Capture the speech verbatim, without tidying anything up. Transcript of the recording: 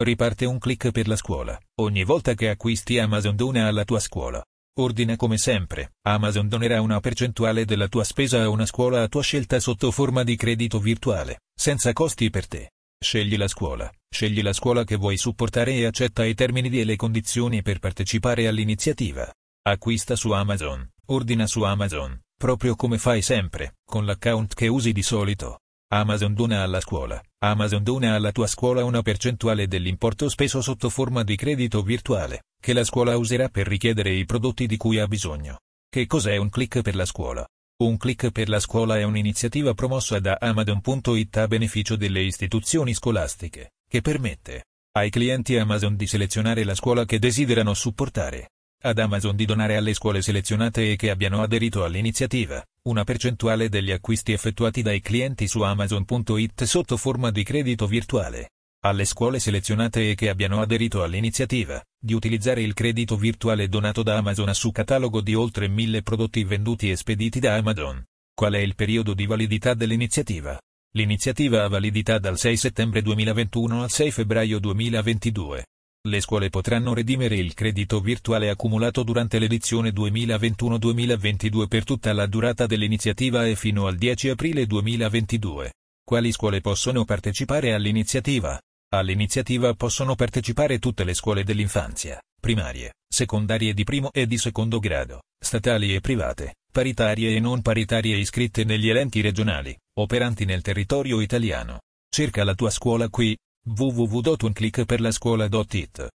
Riparte un click per la scuola, ogni volta che acquisti Amazon dona alla tua scuola. Ordina come sempre, Amazon donerà una percentuale della tua spesa a una scuola a tua scelta sotto forma di credito virtuale, senza costi per te. Scegli la scuola, scegli la scuola che vuoi supportare e accetta i termini e le condizioni per partecipare all'iniziativa. Acquista su Amazon, ordina su Amazon, proprio come fai sempre, con l'account che usi di solito. Amazon dona alla scuola. Amazon dona alla tua scuola una percentuale dell'importo speso sotto forma di credito virtuale, che la scuola userà per richiedere i prodotti di cui ha bisogno. Che cos'è un click per la scuola? Un click per la scuola è un'iniziativa promossa da Amazon punto it a beneficio delle istituzioni scolastiche, che permette ai clienti Amazon di selezionare la scuola che desiderano supportare. Ad Amazon di donare alle scuole selezionate e che abbiano aderito all'iniziativa una percentuale degli acquisti effettuati dai clienti su Amazon punto it sotto forma di credito virtuale. Alle scuole selezionate e che abbiano aderito all'iniziativa di utilizzare il credito virtuale donato da Amazon a su catalogo di oltre mille prodotti venduti e spediti da Amazon. Qual è il periodo di validità dell'iniziativa? L'iniziativa ha validità dal sei settembre duemilaventuno al sei febbraio duemilaventidue. Le scuole potranno redimere il credito virtuale accumulato durante l'edizione duemilaventuno duemilaventidue per tutta la durata dell'iniziativa e fino al dieci aprile duemilaventidue. Quali scuole possono partecipare all'iniziativa? All'iniziativa possono partecipare tutte le scuole dell'infanzia, primarie, secondarie di primo e di secondo grado, statali e private, paritarie e non paritarie iscritte negli elenchi regionali, operanti nel territorio italiano. Cerca la tua scuola qui. w w w punto un click per la scuola punto it